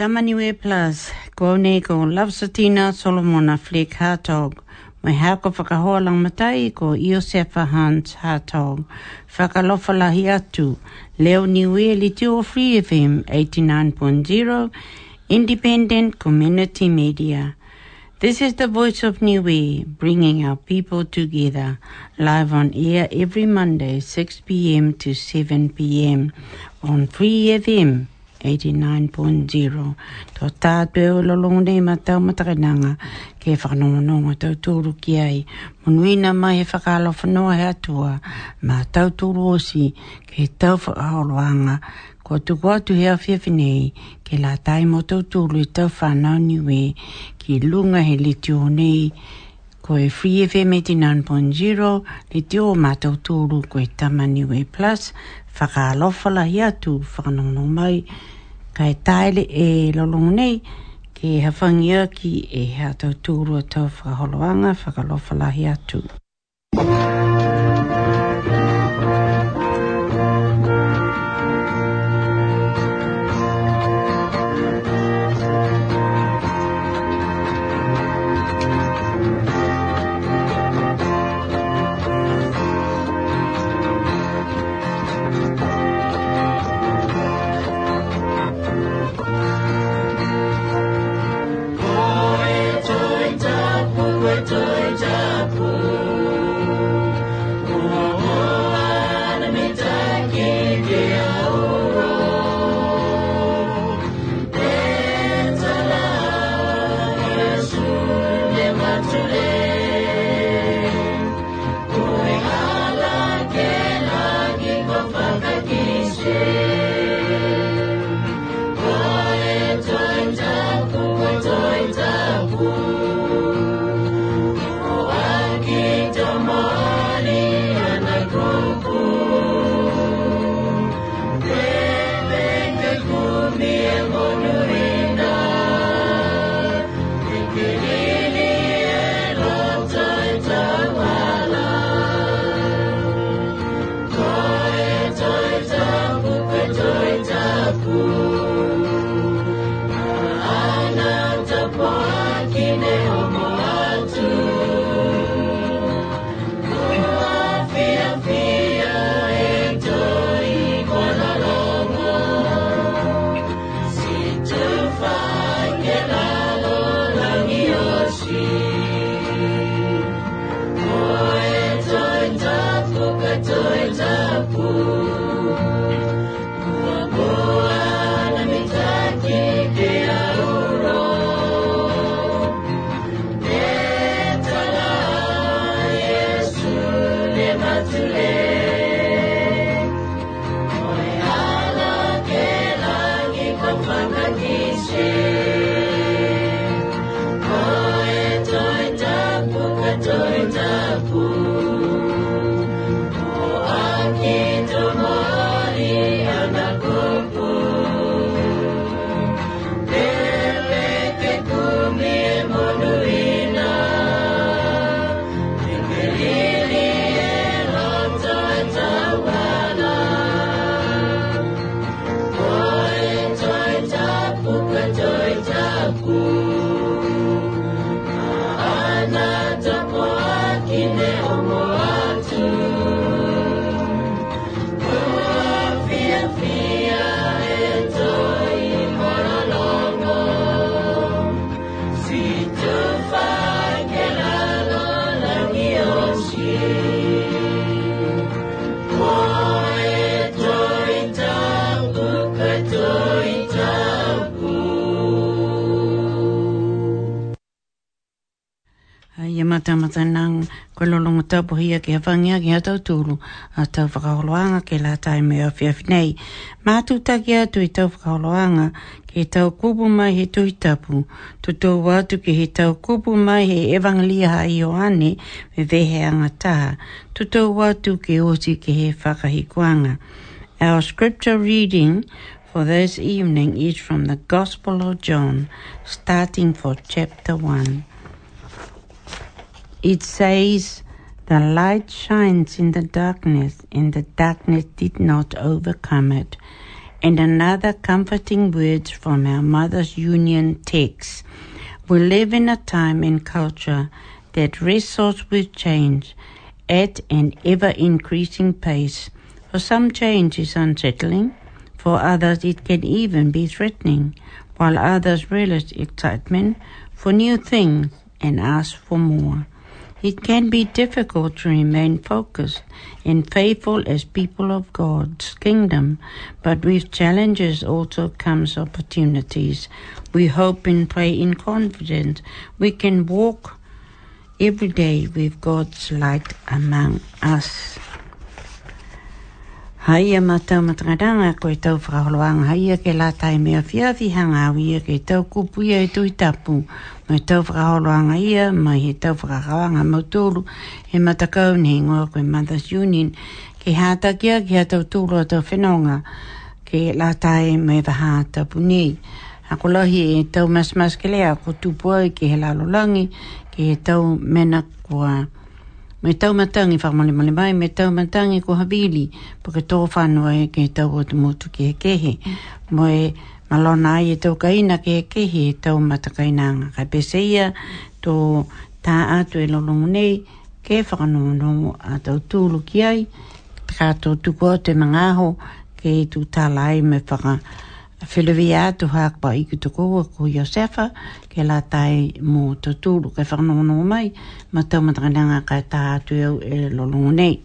Tama Niue Plus, Kounego, loves Tina Solomona Fleck-Hardhog. Mai hako whakahoalang matai ko Iosefa Hans Hartog. Whakalofalahi atu, leo niwe li teo Free FM 89.0, Independent Community Media. This is the voice of Niue, bringing our people together, live on air every Monday, 6 p.m. to 7 p.m. on Free FM 89.0. Tō tātou lolongone matau matakananga, ke whakanongonongo tauturu ki ai, munuina mai he whakalofonoa he atua, mā tauturu osi, ke tau whakaoloanga, ko tuku atu hea whiawhinei, ke la tai mo tauturu I tau whanau niwe, ki lunga he litio nei, ko e Free FM 89.0, litio mā tauturu ko e Tama Niue Plus, whakaalofala hi atu, whakanongono mai, kai taile e lolong nei, ke hawhangia ki e hea tau tūrua tau whakaholoanga, whakalofala hi atu. Matamata nang ko lolongo tapohia ke havangia ke atau tulu atau whakaoloanga ke la taime o fiafi nei. Mātu takia tu i tau whakaoloanga ke tau kupu mai he tuitapu. Tutou watu ke he tau kupu mai he evangelia ha Ioane me veheanga taha. Tutou watu ke oti ke he whakahikuanga. Our scripture reading for this evening is from the Gospel of John, starting for chapter 1. It says, "The light shines in the darkness, and the darkness did not overcome it." And another comforting words from our Mother's Union text. We live in a time and culture that wrestles with change at an ever-increasing pace. For some, change is unsettling. For others, it can even be threatening, while others relish excitement for new things and ask for more. It can be difficult to remain focused and faithful as people of God's kingdom, but with challenges also comes opportunities. We hope and pray in confidence we can walk every day with God's light among us. Haia matau matradanga koe tau whakaholoanga. Haia ke la tai mea whiawihanga. Haia ke tau kupu ia e tuitapu. Mai tau whakaholoanga ia, mai he tau whakahawanga mautulu. He matakau ni ngoa koe Mother's Union. Ke hātakia ki hatau tūlo atau whenonga. Ke la tai mea waha tapu nei. Ako lohi e tau masmas ke lea ko tupua i ke he lalolangi. Ke he tau mena kua. Me tau matangi whakamalima mai, me tau matangi ko habili, po ke tō whanua e ke tau o te motu ki he kehe. Mo e malona ai e tau kaina ki he kehe e tau matakainanga. Kai pese ia tō tā atu e lolongu nei, ke whakanongonongo a tau tūlu ki ai, ka tō tuko te mangaho, ke tū tāla ai me whaka whilewi atu haakpa iku tukoa ko Iosefa, ke la tai mō tō tūlu, ke whakanongonongo mai, matau matakadanga kai tā atu au e lolongo nei.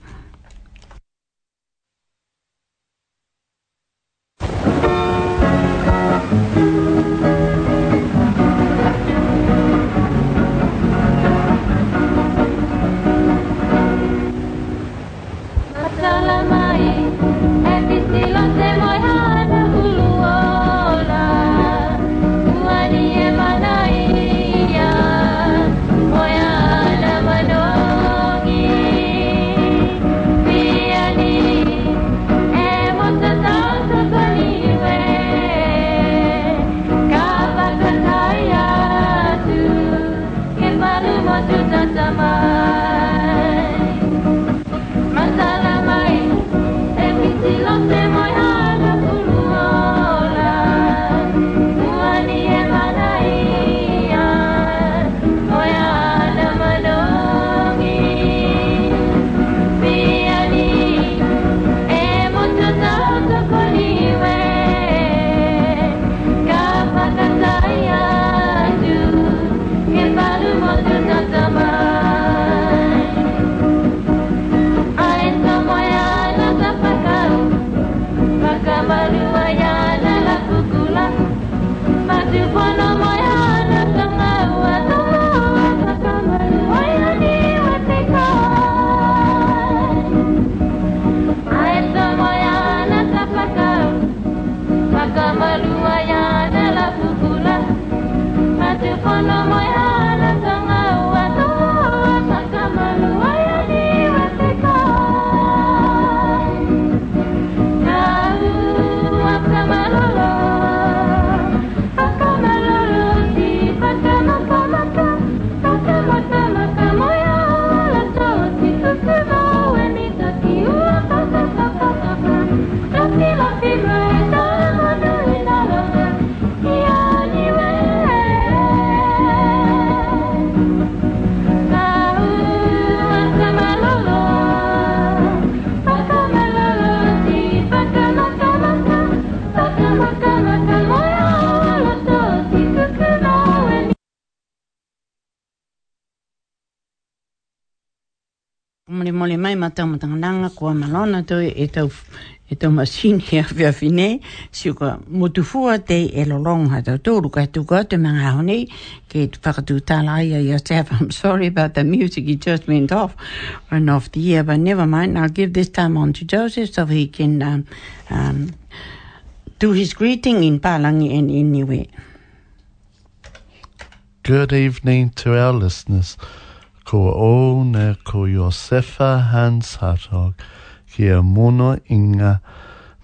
mole mai matangatananga ko malona to e tau machine here via fine suka motufua te elolonga to turuka tukote mangahoni ke fardu talaya yourself. I'm sorry about the music, it just went off and off the air, but never mind. I'll give this time on to Joseph so he can do his greeting in Palangi and in Niue. Good evening to our listeners. Ko ona ko Josefa Hans Hartog. Kia mono inga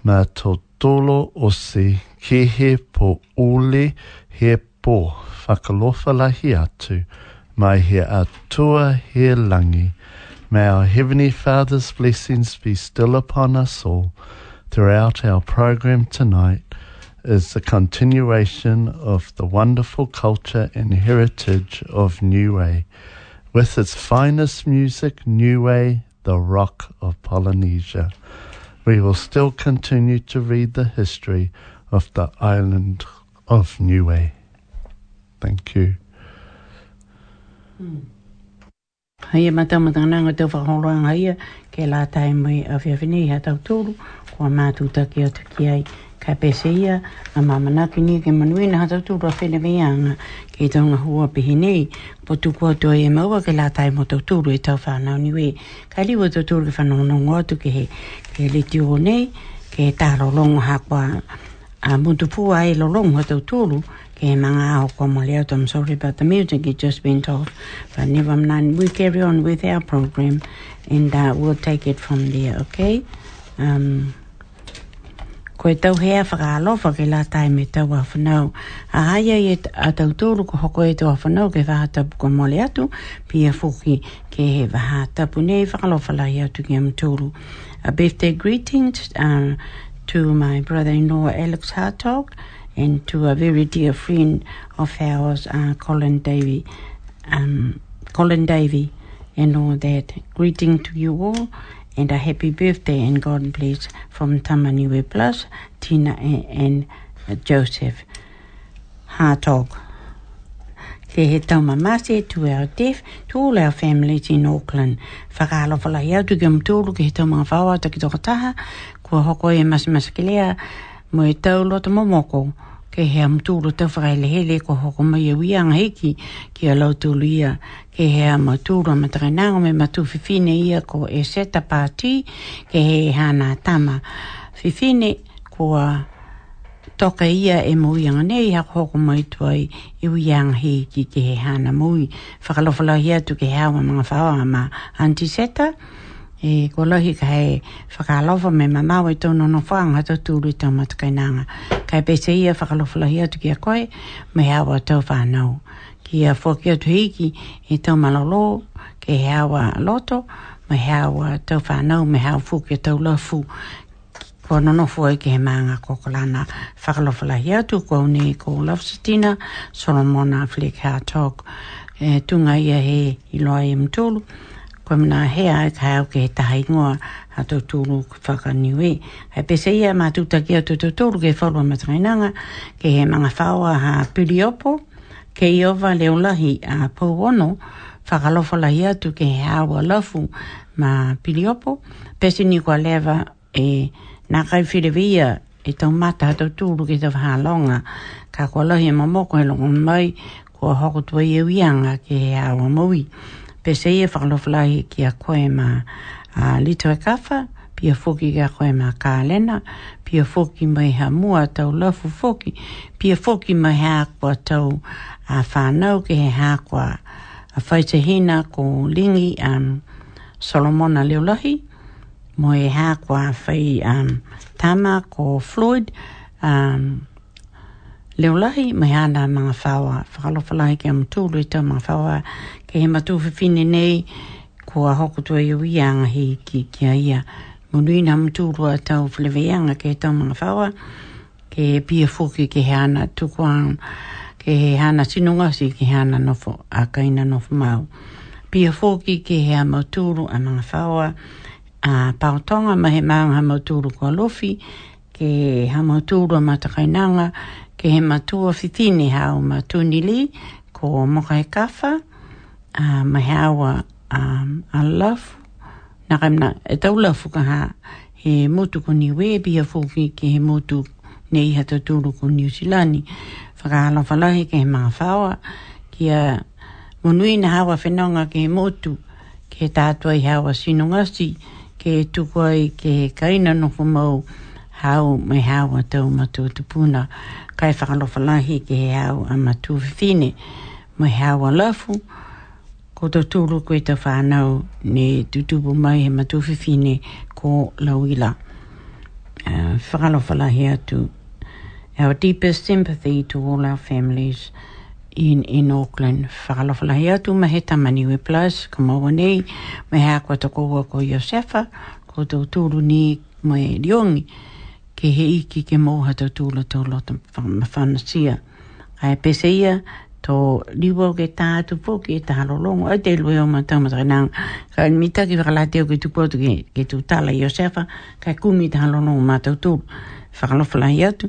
matotolo osi kihe po uli he po whakalofalahi atu, mai he atua he langi. May our Heavenly Father's blessings be still upon us all. Throughout our program tonight is the continuation of the wonderful culture and heritage of Niue, with its finest music, Niue, the Rock of Polynesia. We will still continue to read the history of the island of Niue. Thank you. Hei matamatanga te whahoroanga ia, ke la tae mai a whiawhine ia tau tūru, kua mātutaki o taki ai, ka pese ia, a mamanaki ni ke manuina ha tau tūru a wheneweanga, ke taunga hua pihi nei, po tukua toa e maua ke la tae mo tau tūru e tau whanau Niue. Ka liwa tau tūru ke whanongongo atu ke he, ke le tio nei, ke tāro longo hakoa, a mutupua e lolongo ha tau tūru, I'm sorry about the music, it just went off. But never mind, we carry on with our program and we'll take it from there, okay? Koe tau hea whakaalofa ke la tae me tau awhanau. A haia e atau tūru ko hoko e tau awhanau ke whahatapu ko mole atu, pia fuki ke he whahatapu nei whakaalofa lai atu ki am tūru. A birthday greetings to my brother-in-law Alex Hartog, and to a very dear friend of ours, Colin Davy, and all that. Greeting to you all, and a happy birthday, and God bless from Tama Niue Plus, Tina and Joseph Hartog. Ke he tau mamase to our deaf, to all our families in Auckland. Whakaalofala iau tu gam tūru ke he tau mga whaua taki tokotaha, kua hoko e masamaskilea, mo e tau lota momoko, ke hea mtūru tau whakailehele ko hoko mai e wianga hiki ki a lautulu ia, ke hea matūru a matarananga me matu fifine ia ko e seta pāti, ke hea hana tama fifine kua toka ia e muianga nei hako hoko mai tuai e wianga hiki ke hea hana mui. Whakalofala hea tu ke hea wa mga whaoa ma antiseta, e ko lohi ka hei whakalofa me mamau e tō nono whaanga tō tūru i tō matakainanga. Kai pese ia whakalofa lohi atu ki a koe, me hawa tō whanau. Ki a whoki atu hiki e tō malolo, ke hawa loto, me hawa tō whanau, me hawa fuki tō lofu. Ko nono whoi ke he maanga kokolana whakalofa lohi atu ko une ko Lofsitina, Solomona Fleck-Hardhog. Tunga ia he iloa e mtulu. Koe mina hea ai ka au ke he taha ingoa a tau tūru whaka Niue. Hei pese ia mātutaki au tau tūru ke whalua matakainanga, ke he mga whaua ha Puriopo, ke iova leolahi a Pouono, whakalofa lahi atu ke he awa lafu ma Puriopo. Pese ni kua lewa e nā kai whirewia e tau mata a tau tūru ke tau whalonga, ka kua lahi e mamoko e longon mai, kua hoko tua i uianga ke he awa mui. Pese ia whakalofalahi ki a koe ma lito e kawha, pia foki ki a koe ma kālena, pia foki mai ha mua tau lafu foki, pia foki mai hākua tau whanau ki he hākua whaitahina ko lingi Solomona Leolahi, mo e hākua whai Tama ko Floyd Leolahi, mai ana mga whaua. Whakalofalahi ki a mtūru i tau mga whaua, ke he matu whiwhine nei kua hokutua i uianga hei ki kia ia. Munuina mtūrua tau whileweanga ke he tau mga whaua, ke he pia fuki ke he ana tukuang, ke he ana sinungasi ke he ana nofo, a kaina nofo mau. Pia fuki ke he a mtūru a mga whaua, a pautonga ma he maunga mtūru kua Alofi, ke he mtūru a matakainanga, ke he matua whiwhine hao matunili ko moka he kawha, mahea wa alafu na kamna e taula fukaha he motu ko ni webi a fuki ke he motu nei hata tulu ko New Zealand whakahala whalahe ke he mga whaua kia monui na hawa whenonga ke he motu ke tātua i hawa sinungasi ke tuko ai ke kaina no kumau hau me hawa tau matutupuna kai whakahala whalahe ke he hau a matufifine me hawa lafu ko tō tūru koe tā whānau ne tutupu mai he matufifine ko lauila. Whakalawhalahi atu. Our deepest sympathy to all our families in Auckland. Whakalawhalahi atu ma he Tama Niue Plus, ka maua nei, me hea kua takoua ko Iosefa, ko tō tūru ni mai riongi, ke he iki ke mōha tō tūla tō lota mawhanasia. Ai pese ia, to liwo ke tatu poki talolongo ate luo matamata nang ka mita ki relate ke tu potu ke tu tala Iosefa ka kumi talolongo matatu farlo flyatu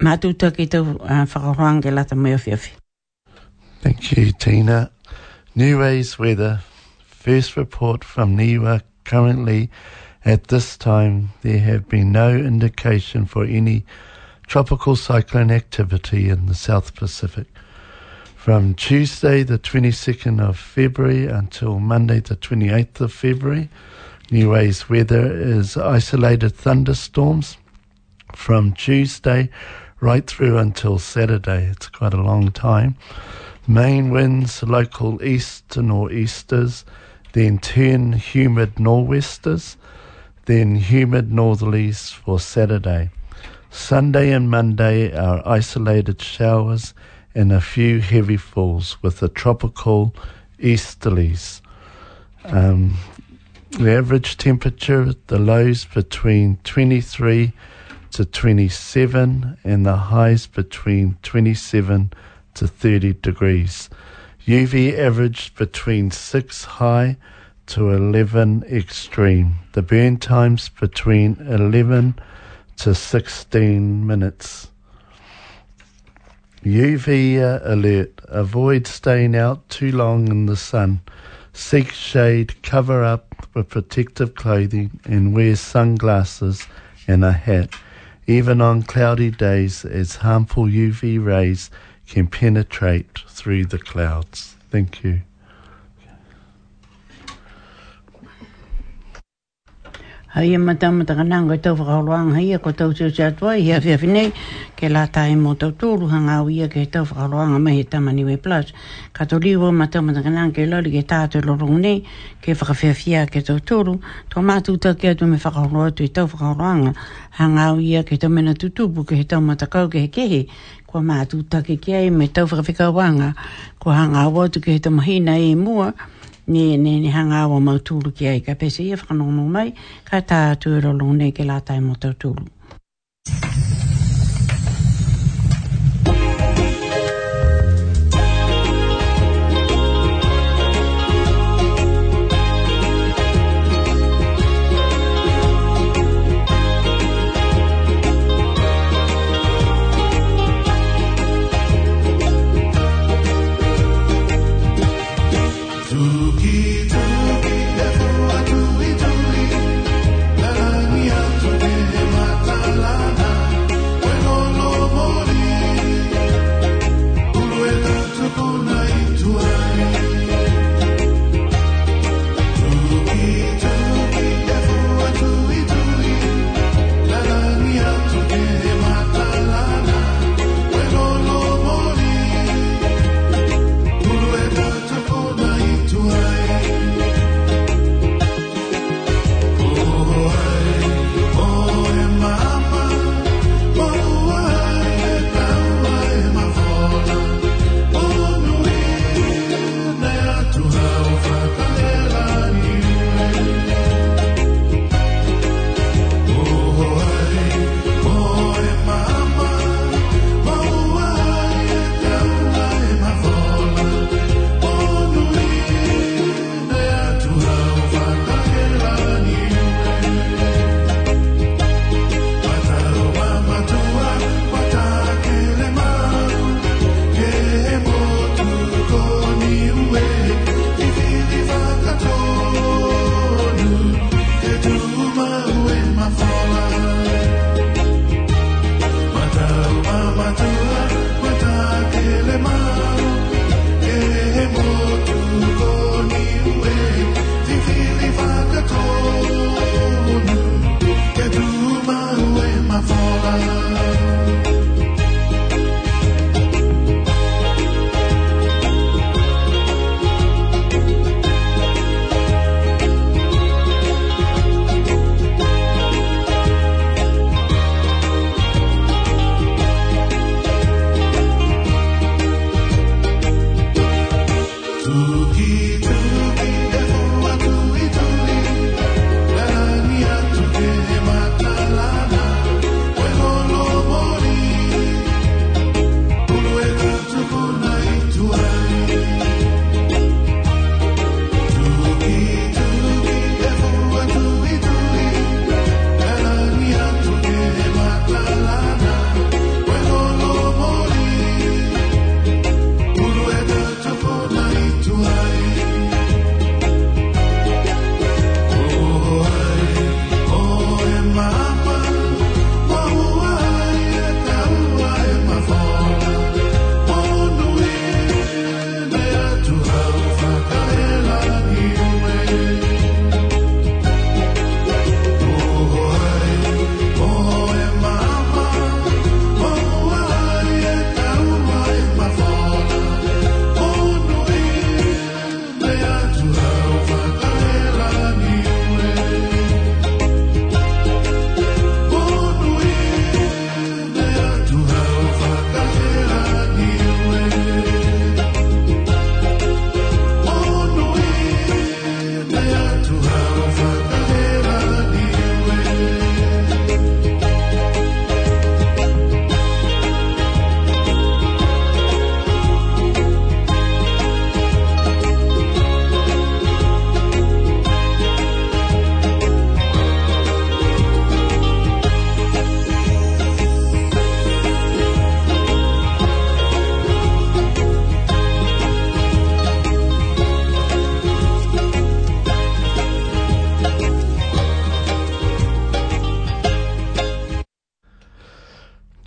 matuta ke tu faranga la tamoyofi. Thank you, Tina. NIWA's weather. First report from NIWA currently at this time there have been no indication for any tropical cyclone activity in the South Pacific. From Tuesday the 22nd of February until Monday the 28th of February, NIWA's weather is isolated thunderstorms from Tuesday right through until Saturday. It's quite a long time. Main winds, local east to nor'easters, then 10 humid nor'westers, then humid northerlies for Saturday. Sunday and Monday are isolated showers and a few heavy falls with the tropical easterlies. The average temperature, the lows between 23 to 27 and the highs between 27 to 30 degrees. UV averaged between 6 high to 11 extreme. The burn times between 11 to 16 minutes. UV alert. Avoid staying out too long in the sun. Seek shade, cover up with protective clothing and wear sunglasses and a hat, even on cloudy days, as harmful UV rays can penetrate through the clouds. Thank you. Haia matamata kananga tau whakaroanga haia ko tau tau tau hea whiawhinei ke la tae mō tau tūru hangau ia ke tau whakaroanga mahi Tama Niue Plus. Ka tō liwa matamata kananga ke lori ke tātou lorong nei ke whakawhiawhia ke tau tūru tō mātūtau kia tō me whakaroa tui tau whakaroanga hangau ia ke tau mena tutupu ke he tau matakau ke he kehe kua mātūtau ke kia e me tau whakawhikawanga kua hangau atu ke he tau mahina e mua ne hangawa mautulu ki ai ka pese ia whakanono mai ka tātou rolo ne ke la tai mo tautulu.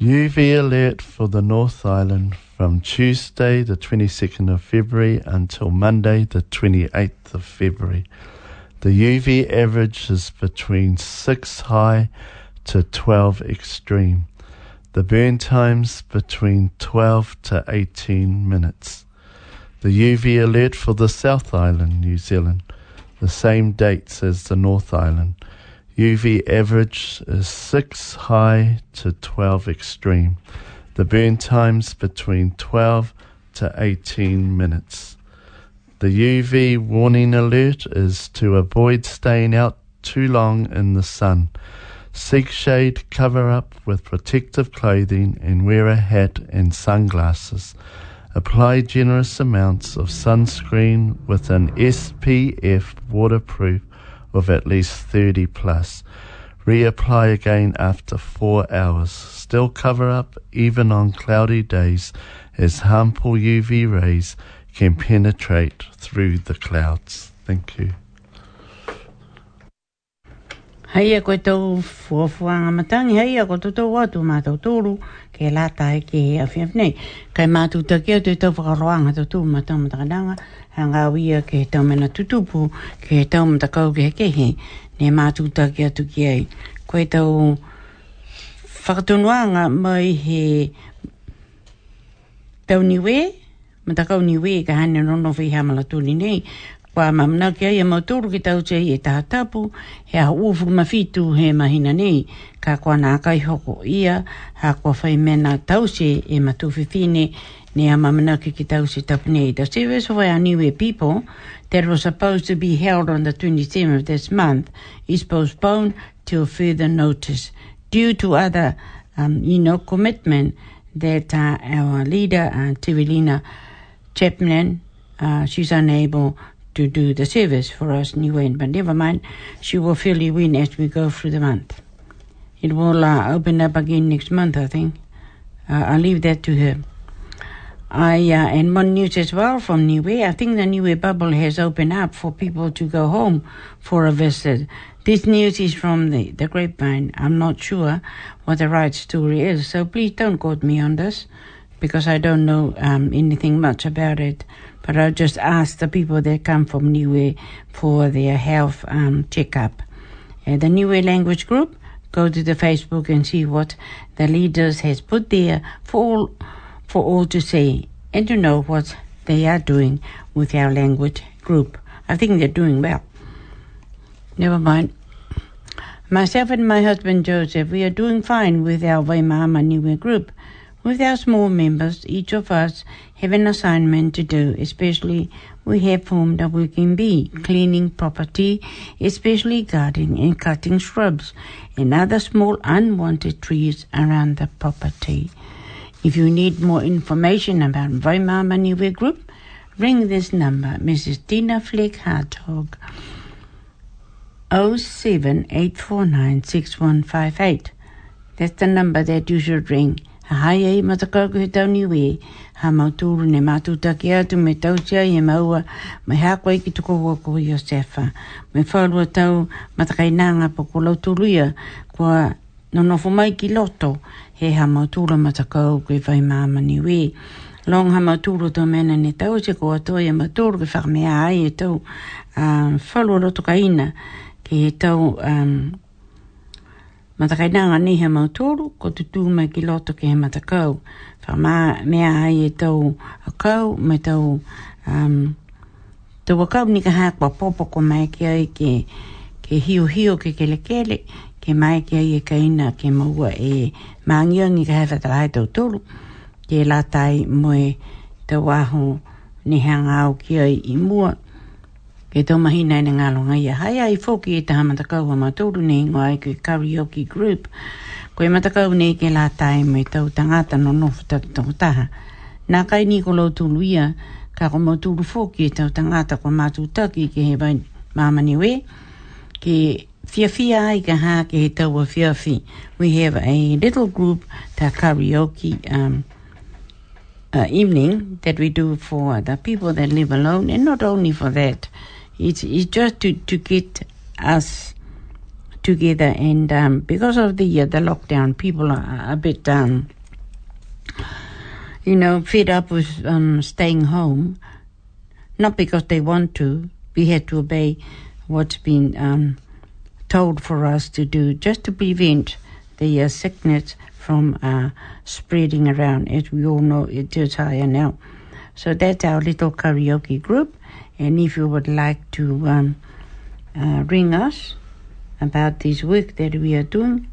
UV alert for the North Island from Tuesday the 22nd of February until Monday the 28th of February. The UV average is between 6 high to 12 extreme. The burn times between 12 to 18 minutes. The UV alert for the South Island, New Zealand, the same dates as the North Island. UV average is 6 high to 12 extreme. The burn times between 12 to 18 minutes. The UV warning alert is to avoid staying out too long in the sun. Seek shade, cover up with protective clothing and wear a hat and sunglasses. Apply generous amounts of sunscreen with an SPF waterproof of at least 30 plus. Reapply again after 4 hours. Still cover up even on cloudy days as harmful UV rays can penetrate through the clouds. Thank you. Hei a koe tau fuafuanga matangi, hei a koe tau watu mātou tūru, ke lata e ke hea whiawhinei. Kai mātou takia tui tau whakaroanga tau tūru mātou matakadanga, hanga wia ke tau mena tutupu, ke tau matakau ke hekehe, ne mātou takia tuki ei. Koe tau whakatunuanga mai he tau niwe, matakau niwe ka hane rono whi hamalaturi nei, Kwa mamna kia ia mauturu ki tau te i e tahatapu, hea ufu mawhitu he mahina nei, ka kua nā kai hoko ia, ha kua whai mena tau se e matuwhiwhine, nea mamna ki tau se tapnei. The service of our Niue people that was supposed to be held on the 27th of this month is postponed till further notice, due to other, commitment that our leader, Tivilina Chapman, she's unable to do the service for us anyway, but never mind, she will fill you in as we go through the month. It will open up again next month, I think. I'll leave that to her. And more news as well from Niue. I think the Niue bubble has opened up for people to go home for a visit. This news is from the grapevine. I'm not sure what the right story is, so please don't quote me on this, because I don't know anything much about it. But I'll just ask the people that come from Niue for their health checkup. The Niue language group, go to the Facebook and see what the leaders has put there for all to say and to know what they are doing with our language group. I think they're doing well. Never mind. Myself and my husband Joseph, we are doing fine with our Waimama Niue group. With our small members, each of us have an assignment to do, especially we have formed a working bee, cleaning property, especially gardening and cutting shrubs and other small unwanted trees around the property. If you need more information about Waimama Niue Group, ring this number, Mrs. Tina Fleck-Hardhog, 078496158. That's the number that you should ring. Hai e matakau he tau niwe, ha mauturu ne matutaki atu me tausia e maua, me hako e ki tuko wako Iosefa. Me whalua tau matakainanga po ko lauturuia, kua nonofo mai ki loto, he ha mauturu matakau koe Waimama Niue. Long ha mauturu tau mena ne tau se ko atoa e mauturu ke whakamea ai e tau whalua loto kaina, ki he tau matakainanga ni he mautoro, ko tutu mai ki loto ki he matakau. Whamā mea ai e tau akau, me tau akau ni ka hākwa popoko mai ki ai ke hio ke kelekele, ke mai ki ai e kaina ke maua e maangiangi ka hewhatarai tau toro. Ke latai moe tau aho ni hanga au ki ai i mua. Ke tau mahina ina ngalonga ia. Hai ai fōki e taha matakau a maturu nei ngā ai koe karaoke group. Koe matakau nei ke la tae me tau tangata no nofutatu tau taha. Nā kai ni ko lautulu ia, ka ko maturu fōki e tau tangata ko matutaki ke he Waimama Niue. Ke whiawhia ai ka hā ke he tau a whiawhi. We have a little group, the karaoke evening that we do for the people that live alone, and not only for that. It's just to get us together. And because of the lockdown, people are a bit fed up with staying home. Not because they want to. We had to obey what's been told for us to do, just to prevent the sickness from spreading around. As we all know, it is higher now. So that's our little karaoke group. And if you would like to ring us about this work that we are doing,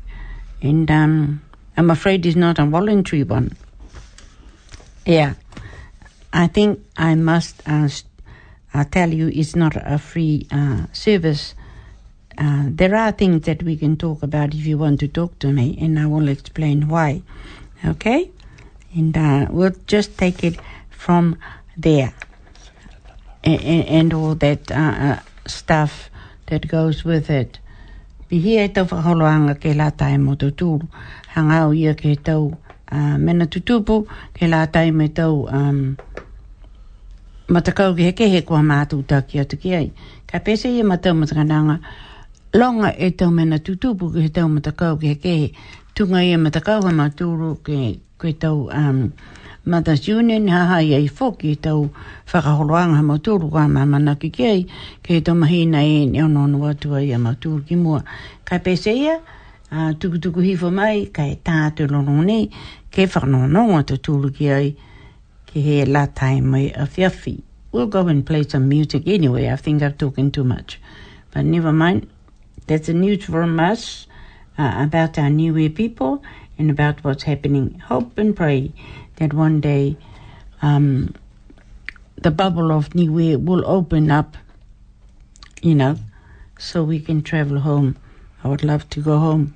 and I'm afraid it's not a voluntary one. Yeah, I think I must tell you it's not a free service. There are things that we can talk about if you want to talk to me, and I will explain why. Okay? And we'll just take it from there. And all that stuff that goes with it. Pihi e tau whakaholoanga ke la tae mo tō tūru. Hangau ia ke tau mena tutupu ke la tae me tau matakau ke heke he kua mātū tākia tuki ai. Ka pese ia matau matakananga longa e tau mena tutupu ke he tau matakau ke heke he. Tunga ia matakau ha mātūru ke tau Matas Union haha i ai foki tau whakaholoanga mauturu ka mamana ki kei ke tō mahina e neononu atua i a mauturu ki mua. Ka pese ia, tukutuku hifo mai, ka e tātu lono nei, ke whakanononga tō tūru ki ai, ke he la tai mai a fiafi. We'll go and play some music anyway, I think I'm talking too much. But never mind, that's the news from us about our Niue people and about what's happening. Hope and pray that one day the bubble of Niue will open up, so we can travel home. I would love to go home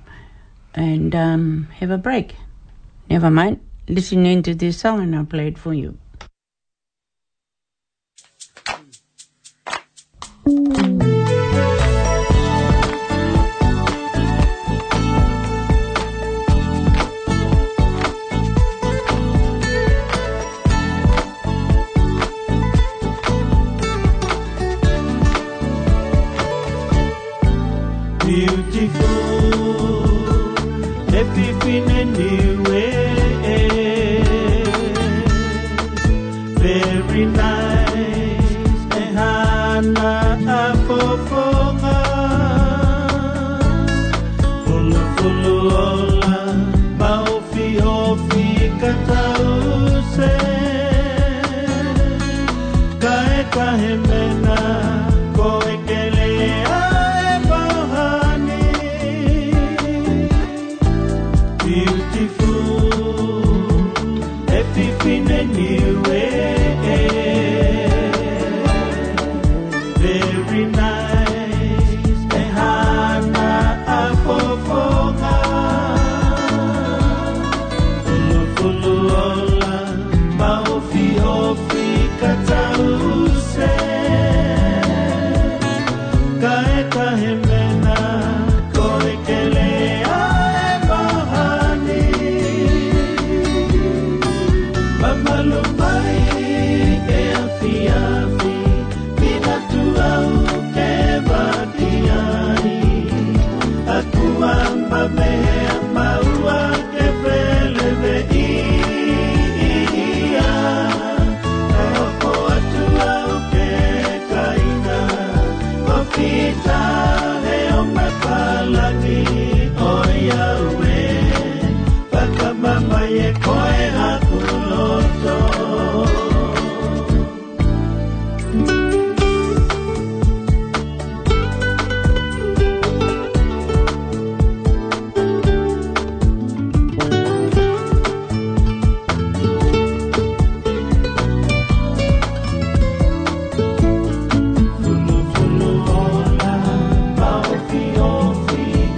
and have a break. Never mind, listen into this song and I'll play it for you.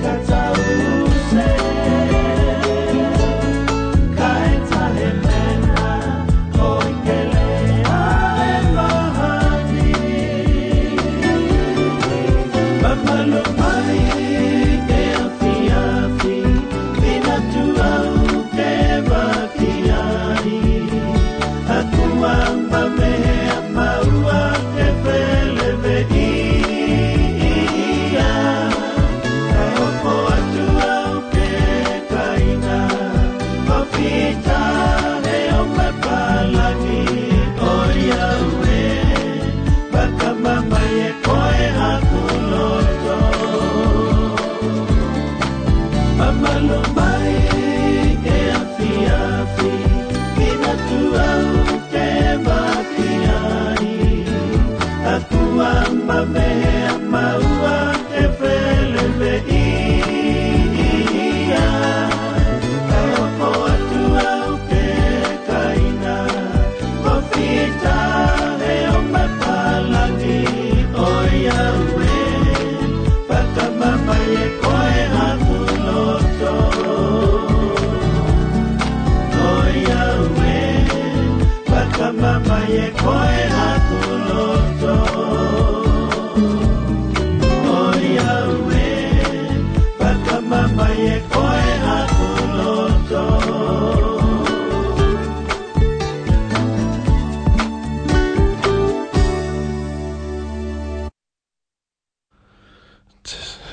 That's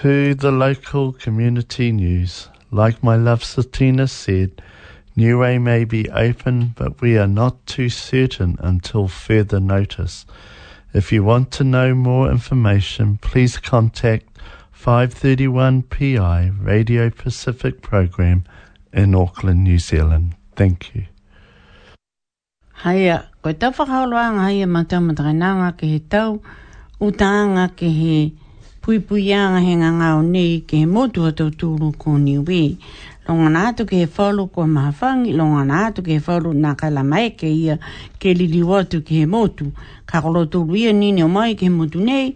to the local community news. Like my love Satina said, NIWA may be open, but we are not too certain until further notice. If you want to know more information, please contact 531 PI Radio Pacific Program in Auckland, New Zealand. Thank you. Haia, koe tau whakaoloanga haia mātaumatainanga ki he tau, utaanga ki he puipuianga he ngangao nei ki he motua tau tūru ko NIWA. Longa nātu ki he whalu ko mahafangi, longa nātu ki he whalu nā kailamaeke ia ke liliwatu ki he motu. Ka kolo tūru ia nini o mai ki he motu nei,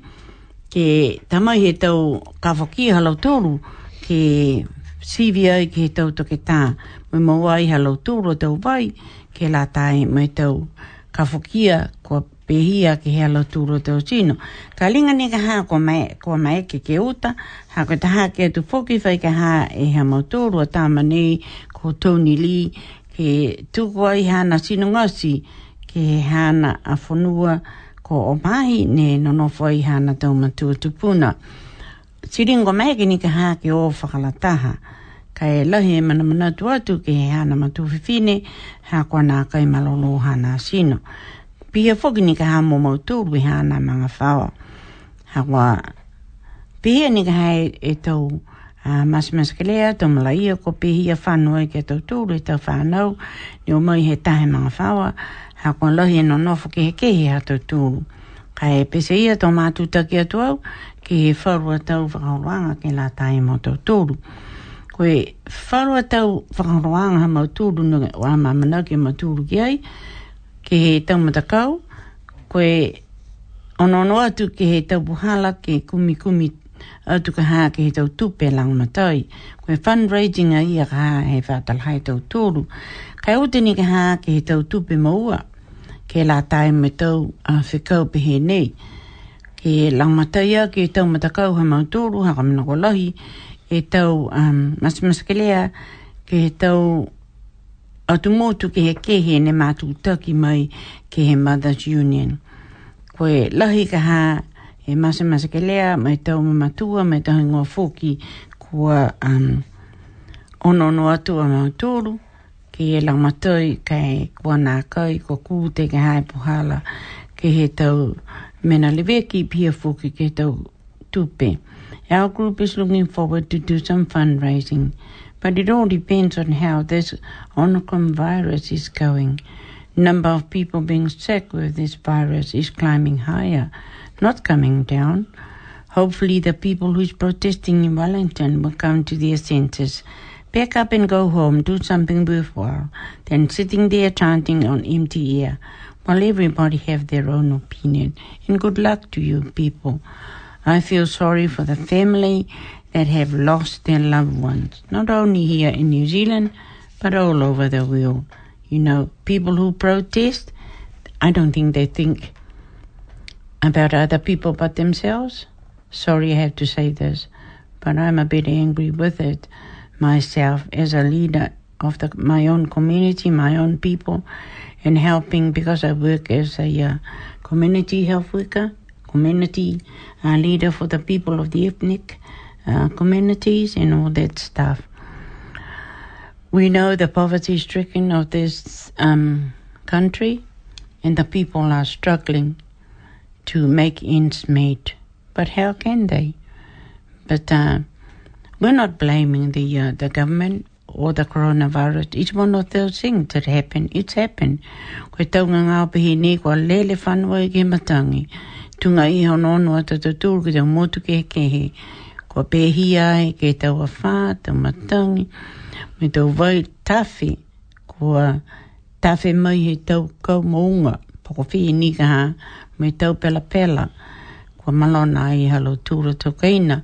ke tamai he tau kawhaki halau tūru ke sivi ai ki he tau toke tā. Mui mauai halau tūru tau vai, ke la tai mai tau kafokia ko pehia ke hea tūro tau sino. Ka linga neka haa ko maeke ke uta, haa koe taha ke atu whokiwhai ke haa e hea mautūro tāma nei ko Tony Lee ke tuku ai hana sino ngasi ke hana a whanua ko omahi ne nonofo ai hana tau matua tupuna. Siringo maeke neka haa ke o whakalataha. Ka e lahi e manamanatu atu ke he hana matuwhiwhine, hea kua nā kai malolo hana sino. Pihia whoki ni ka hamo mautūru i hana mga whawa. Hea kua pihia ni ka hae e tau masmaskelea, tau malaia ko pihia whanua ke tau tūru e tau whanau, ni o mai he tahe mga whawa, hea kua lahi e nonofo ke he kehi ha tau tūru. Ka e pese ia tau mātutaki atu au, ke he wharua tau whakauranga ke la tae mo tau tūru. Koe wharua tau whakaroanga ha mautūru nunga o ama manau ke mautūru ki ai, ke he tau matakau, koe onono atu ke he tau puhala ke kumi atu ka haa ke he tau tupe lang matai. Koe fundraising a ia ka haa he whatalhai tau tūru. Kai uteni ka haa ke he tau tupe maua, ke la tae me tau whikau pehe nei. Ke lang matai a ke tau matakau ha mautūru haka manako lahi, e tau masmaskelea ke he tau atumotu ke he kehe ne mātutaki mai ke he Mothers Union. Koe lahi ka haa he masmaskelea mai tau mamatua, mai tau hingoa foki kua onono atu a mautūru ke he langatoi kai kua nā kai kua kūte ke hae puhala ke he tau menaleweki pia foki ke tau tupe. Our group is looking forward to do some fundraising, but it all depends on how this Omicron virus is going. Number of people being sick with this virus is climbing higher, not coming down. Hopefully the people who is protesting in Wellington will come to their senses, pack up and go home, do something worthwhile, than sitting there chanting on empty air, while everybody have their own opinion. And good luck to you people. I feel sorry for the family that have lost their loved ones, not only here in New Zealand, but all over the world. You know, people who protest, I don't think they think about other people but themselves. Sorry I have to say this, but I'm a bit angry with it myself as a leader of my own community, my own people, and helping because I work as a community health worker. Community leader for the people of the ethnic communities and all that stuff. We know the poverty stricken of this country and the people are struggling to make ends meet. But how can they? But we're not blaming the government or the coronavirus. It's one of those things that happen. It's happened. Koe tau ngangau pehi nei kua lele whanua ke matangi. Tunga iha onono ata tatūru ki tau motu ke kehe. Kua pehi ai ke tau awha, tau matangi. Me tau vai tawhi. Kua tawhi mai he tau kau maunga. Poko whihi ni ka ha. Me tau pela pela. Kua malona ai halo tūra tau kaina.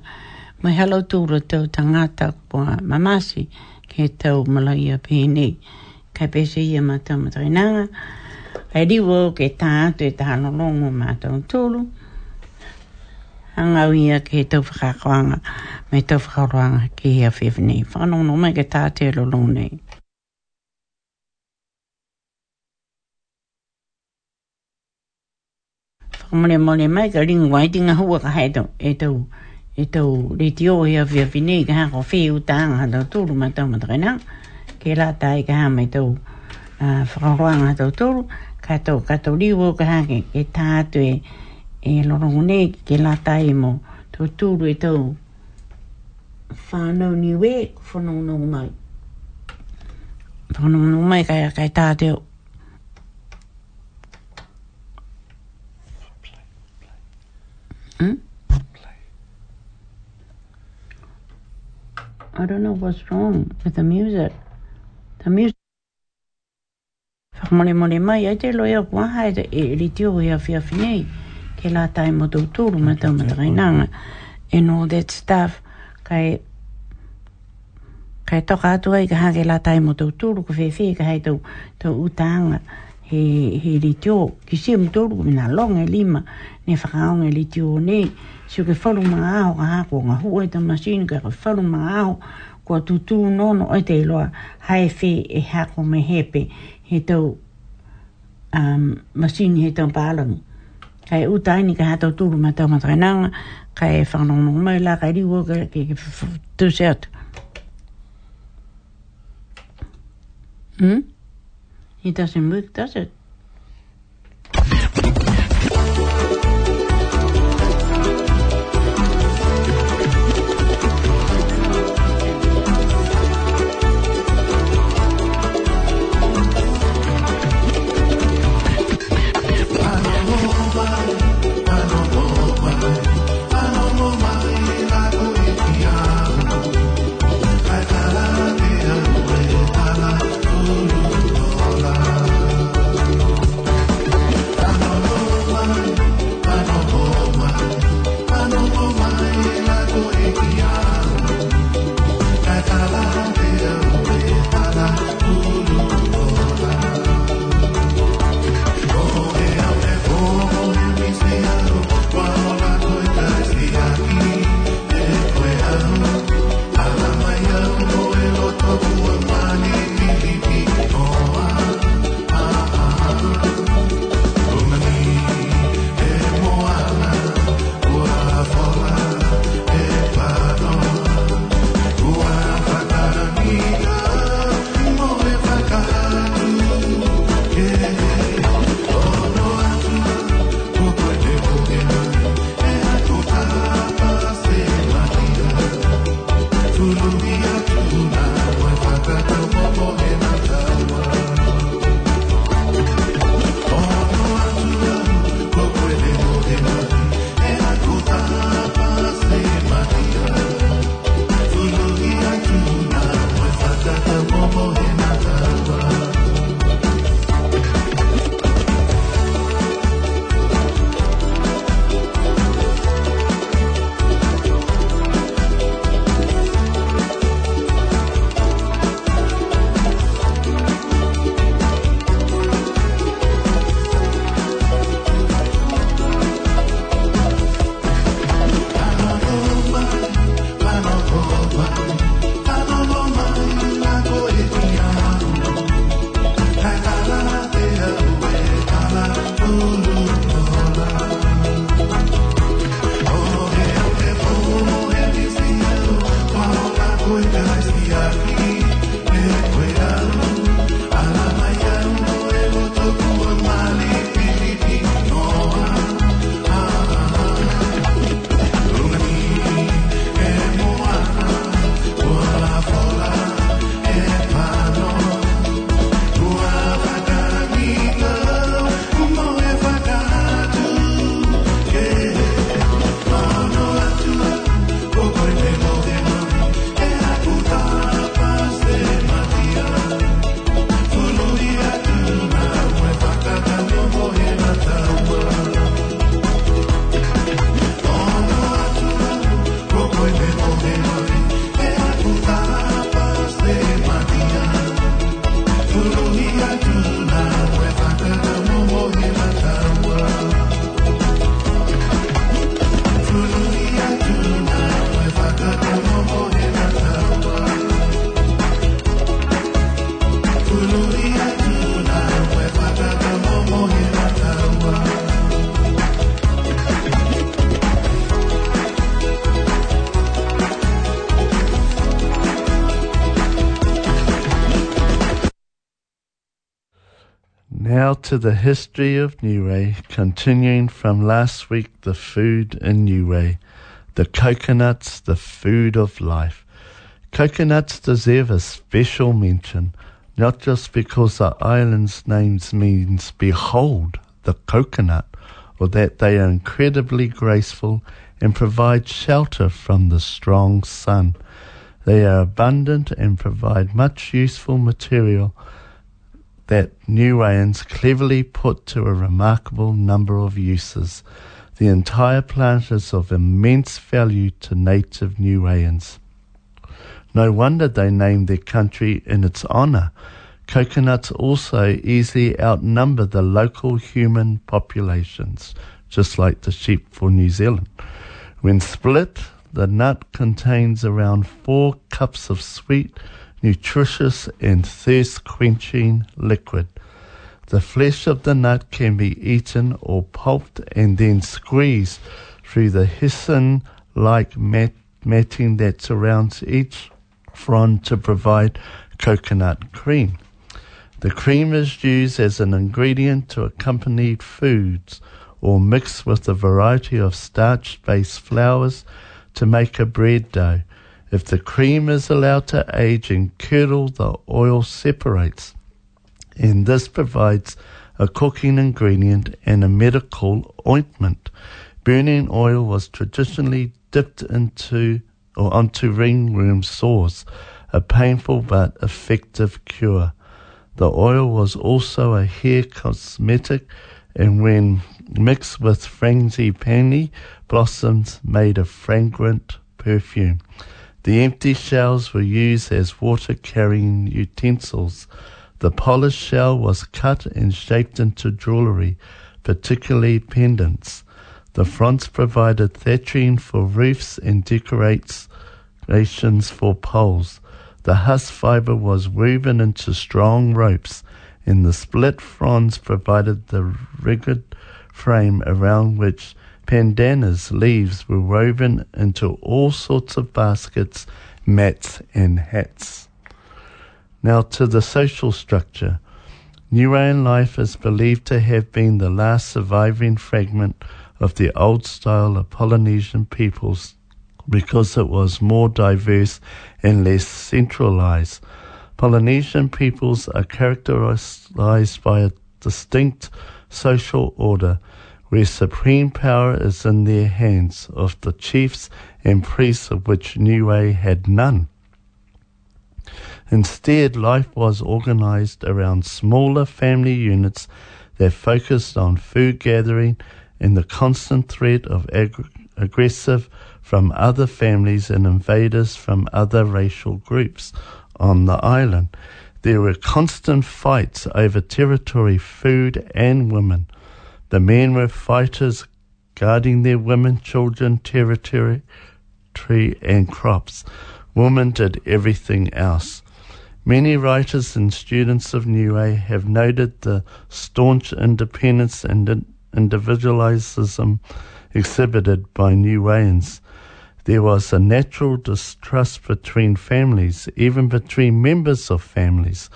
Me halo tūra tau tangata kua mamasi. He tau malaya pēnei. Kai pēse ia mātaumatainanga. Hei riwo ke tātu e tānolongo mātautulu. Hangau ia ke he tau whakakoanga. Me tau whakaroanga ke hea whewhenei. Whanongo mai ke tātu e lolonei. Whakamore mole mai ka ringo waitinga hua ka hei tau. E tau I tau le tio ia via vini ka ha fi utang ha da tulu ma tau madrena ke la tai ka ha mai tau fraroang ha tau tulu ka tau liwo ka ha ke ta tue e lorongune ke la tai mo tau tulu e tau whanau niwe whanau mai ka ta teo I don't know what's wrong with the music. The music. Whakamore mai, I te loe au kua hae te e ritio hea whiawhinei ke la tae mo tau tūru ma tau matakinanga and all that stuff. Kai toka atu ai ka hae ke la tae mo tau tūru ka whewhi ka hae tau utaanga he ritio. Ki sia mo tūru ka mina longa lima ne whakaonga ritio nei. So ke whalu mga aho ka hako ngā hua e ta masini ka whalu mga aho kua tutu nono e te loa hae whi e hako me hepe he tau masini he tau pālangu. Kai utaini ka hatau tūru ma tau matakinanga kai whanongo mai la kai riwa ke tūse atu. It doesn't work, does it? Now to the history of Niue, continuing from last week, the food in Niue. The coconuts, the food of life. Coconuts deserve a special mention, not just because the island's name means behold the coconut, or that they are incredibly graceful and provide shelter from the strong sun. They are abundant and provide much useful material that Niueans cleverly put to a remarkable number of uses. The entire plant is of immense value to native Niueans. No wonder they named their country in its honour. Coconuts also easily outnumber the local human populations, just like the sheep for New Zealand. When split, the nut contains around 4 cups of sweet, nutritious and thirst-quenching liquid. The flesh of the nut can be eaten or pulped and then squeezed through the hessian-like matting that surrounds each frond to provide coconut cream. The cream is used as an ingredient to accompany foods or mixed with a variety of starch-based flours to make a bread dough. If the cream is allowed to age and curdle, the oil separates, and this provides a cooking ingredient and a medical ointment. Burning oil was traditionally dipped into or onto ringworm sores, a painful but effective cure. The oil was also a hair cosmetic, and when mixed with frangipani blossoms, made a fragrant perfume. The empty shells were used as water-carrying utensils. The polished shell was cut and shaped into jewellery, particularly pendants. The fronds provided thatching for roofs and decorations for poles. The husk fibre was woven into strong ropes, and the split fronds provided the rigid frame around which pandanus leaves were woven into all sorts of baskets, mats and hats. Now to the social structure. Niuean life is believed to have been the last surviving fragment of the old style of Polynesian peoples because it was more diverse and less centralized. Polynesian peoples are characterized by a distinct social order where supreme power is in their hands of the chiefs and priests, of which Niue had none. Instead, life was organized around smaller family units that focused on food gathering and the constant threat of aggressive from other families and invaders from other racial groups on the island. There were constant fights over territory, food and women. The men were fighters, guarding their women, children, territory, and crops. Women did everything else. Many writers and students of Niue have noted the staunch independence and individualism exhibited by Niueans. There was a natural distrust between families, even between members of families,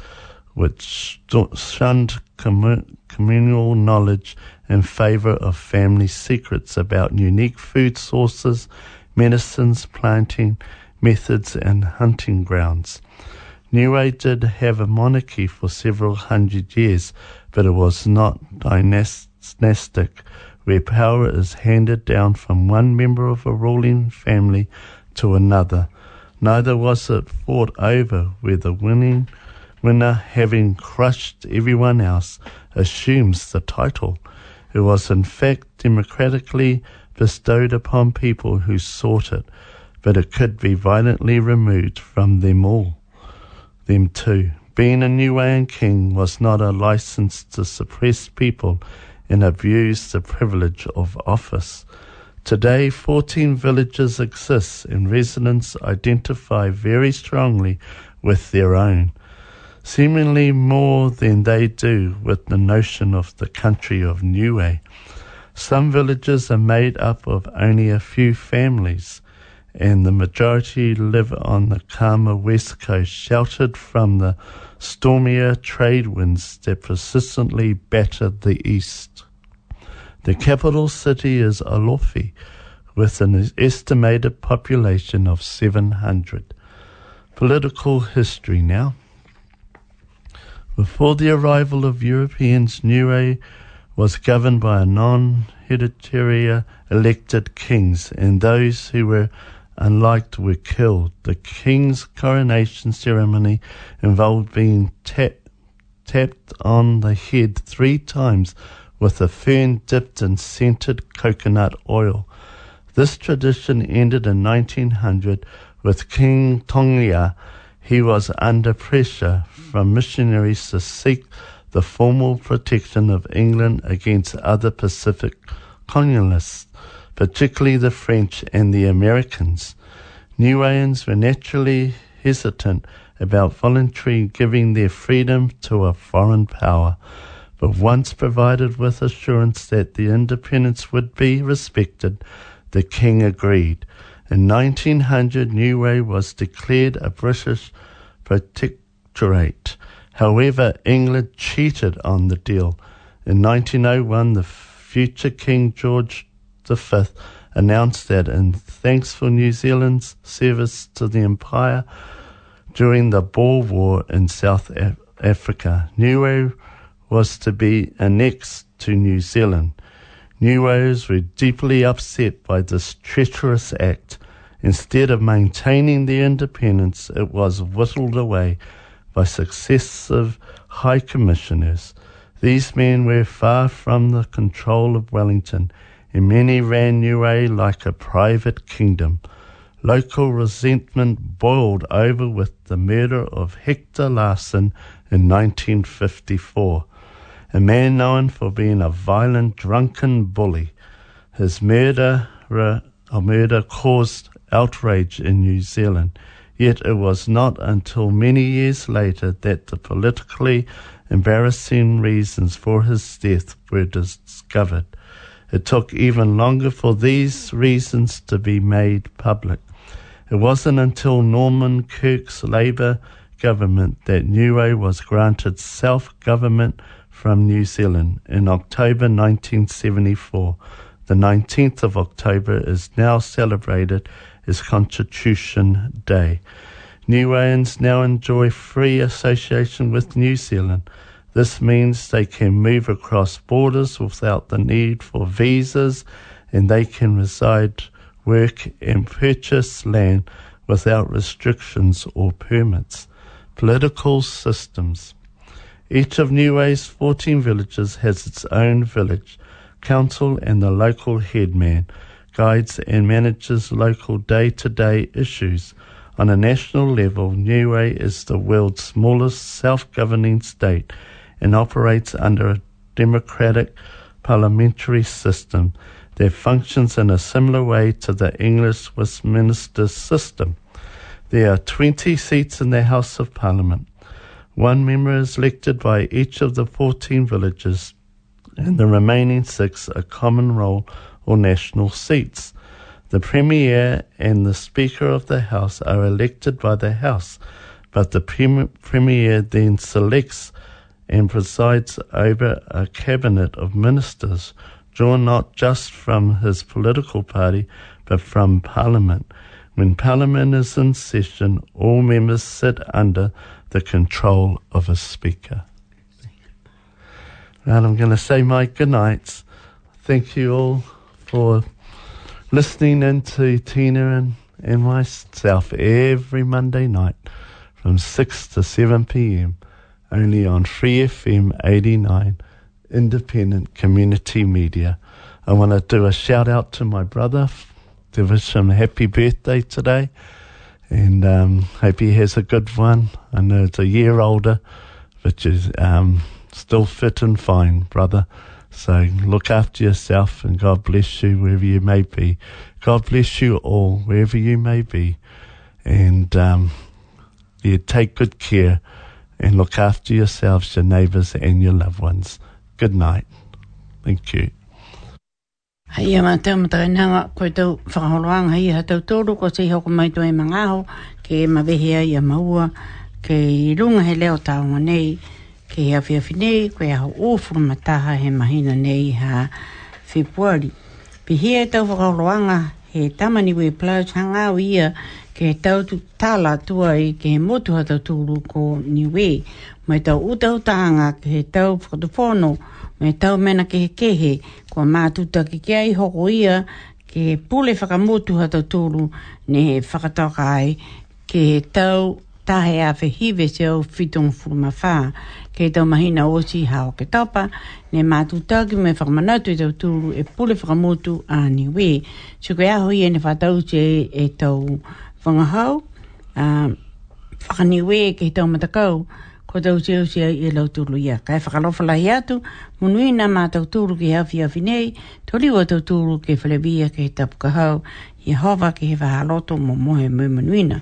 which shunned communal knowledge in favour of family secrets about unique food sources, medicines, planting methods and hunting grounds. Niue did have a monarchy for several hundred years, but it was not dynastic, where power is handed down from one member of a ruling family to another. Neither was it fought over, where the winner, having crushed everyone else, assumes the title. It was in fact democratically bestowed upon people who sought it, but it could be violently removed from them too. Being a Niuean king was not a license to suppress people and abuse the privilege of office. Today, 14 villages exist, and residents identify very strongly with their own, seemingly more than they do with the notion of the country of Niue. Some villages are made up of only a few families, and the majority live on the calmer west coast, sheltered from the stormier trade winds that persistently battered the east. The capital city is Alofi, with an estimated population of 700. Political history now. Before the arrival of Europeans, Niue was governed by a non-hereditary elected kings, and those who were unliked were killed. The king's coronation ceremony involved being tapped on the head 3 times with a fern dipped in scented coconut oil. This tradition ended in 1900 with King Tongaia. He was under pressure from missionaries to seek the formal protection of England against other Pacific colonialists, particularly the French and the Americans. Niueans were naturally hesitant about voluntarily giving their freedom to a foreign power, but once provided with assurance that the independence would be respected, the king agreed. In 1900, Niue was declared a British protectorate. However, England cheated on the deal. In 1901, the future King George V announced that in thanks for New Zealand's service to the empire during the Boer War in South Africa, Niue was to be annexed to New Zealand. Niueans were deeply upset by this treacherous act. Instead of maintaining their independence, it was whittled away by successive high commissioners. These men were far from the control of Wellington, and many ran Niue like a private kingdom. Local resentment boiled over with the murder of Hector Larsen in 1954, a man known for being a violent, drunken bully. His murder caused outrage in New Zealand, yet it was not until many years later that the politically embarrassing reasons for his death were discovered. It took even longer for these reasons to be made public. It wasn't until Norman Kirk's Labour government that Niue was granted self-government from New Zealand in October 1974. The 19th of October is now celebrated as Constitution Day. Niueans now enjoy free association with New Zealand. This means they can move across borders without the need for visas, and they can reside, work and purchase land without restrictions or permits. Political systems. Each of Niue's 14 villages has its own village council, and the local headman guides and manages local day-to-day issues. On a national level, Niue is the world's smallest self-governing state and operates under a democratic parliamentary system that functions in a similar way to the English Westminster system. There are 20 seats in the House of Parliament. One member is elected by each of the 14 villages, and the remaining 6 are common roll or national seats. The Premier and the Speaker of the House are elected by the House, but the Premier then selects and presides over a cabinet of ministers, drawn not just from his political party, but from Parliament. When Parliament is in session, all members sit under the control of a Speaker. And I'm going to say my goodnights. Thank you all for listening in to Tina and myself every Monday night from 6 to 7 p.m, only on Free FM 89, independent community media. I want to do a shout out to my brother, to wish him a happy birthday today, and hope he has a good one. I know it's a year older, but is still fit and fine, brother. So look after yourself, and God bless you wherever you may be. God bless you all wherever you may be. And you take good care and look after yourselves, your neighbours and your loved ones. Good night. Thank you. Hei a mātou matakainanga, koe tau whakaholoanga, hei a tau tōru, ko sei hoko mai tō e mangaho, ke e mawehea i a maua, ke i runga he leo tāonga nei, ke hea whiawhi nei, koe a ho ōwhuru mataha he mahina nei ha Februari. Pihea e tau whakaholoanga, he Tama Niue Plus hangau ia, ke tau tāla tua i ke he motuha tau tūru ko Niue. Mai tau utau tāhanga, ke he tau whakatupono, me tau mena ke kehe, kua mātuta ki kia i hoko ia, ke pule whakamotuha tau tūru, ne whakataka ai, ke tau tahe a whihiwe seo whitung furumawha, ke tau mahina osi hao ke taupa, ne mātuta ki me whakamanatu tau tūru, e pule whakamotu a Niue. So koe aho i ene whatau se e tau whangahau, whakaniwe ke tau matakau, ko tau seo seo i lau tūlu ia. Kai whakalofa lai atu, munui nā mātau tūru ki hawhi hawhi nei, tori o tau tūru ke whalewia ke he tapuka hau, i hova ke he wahaloto mo mohe mo munuina.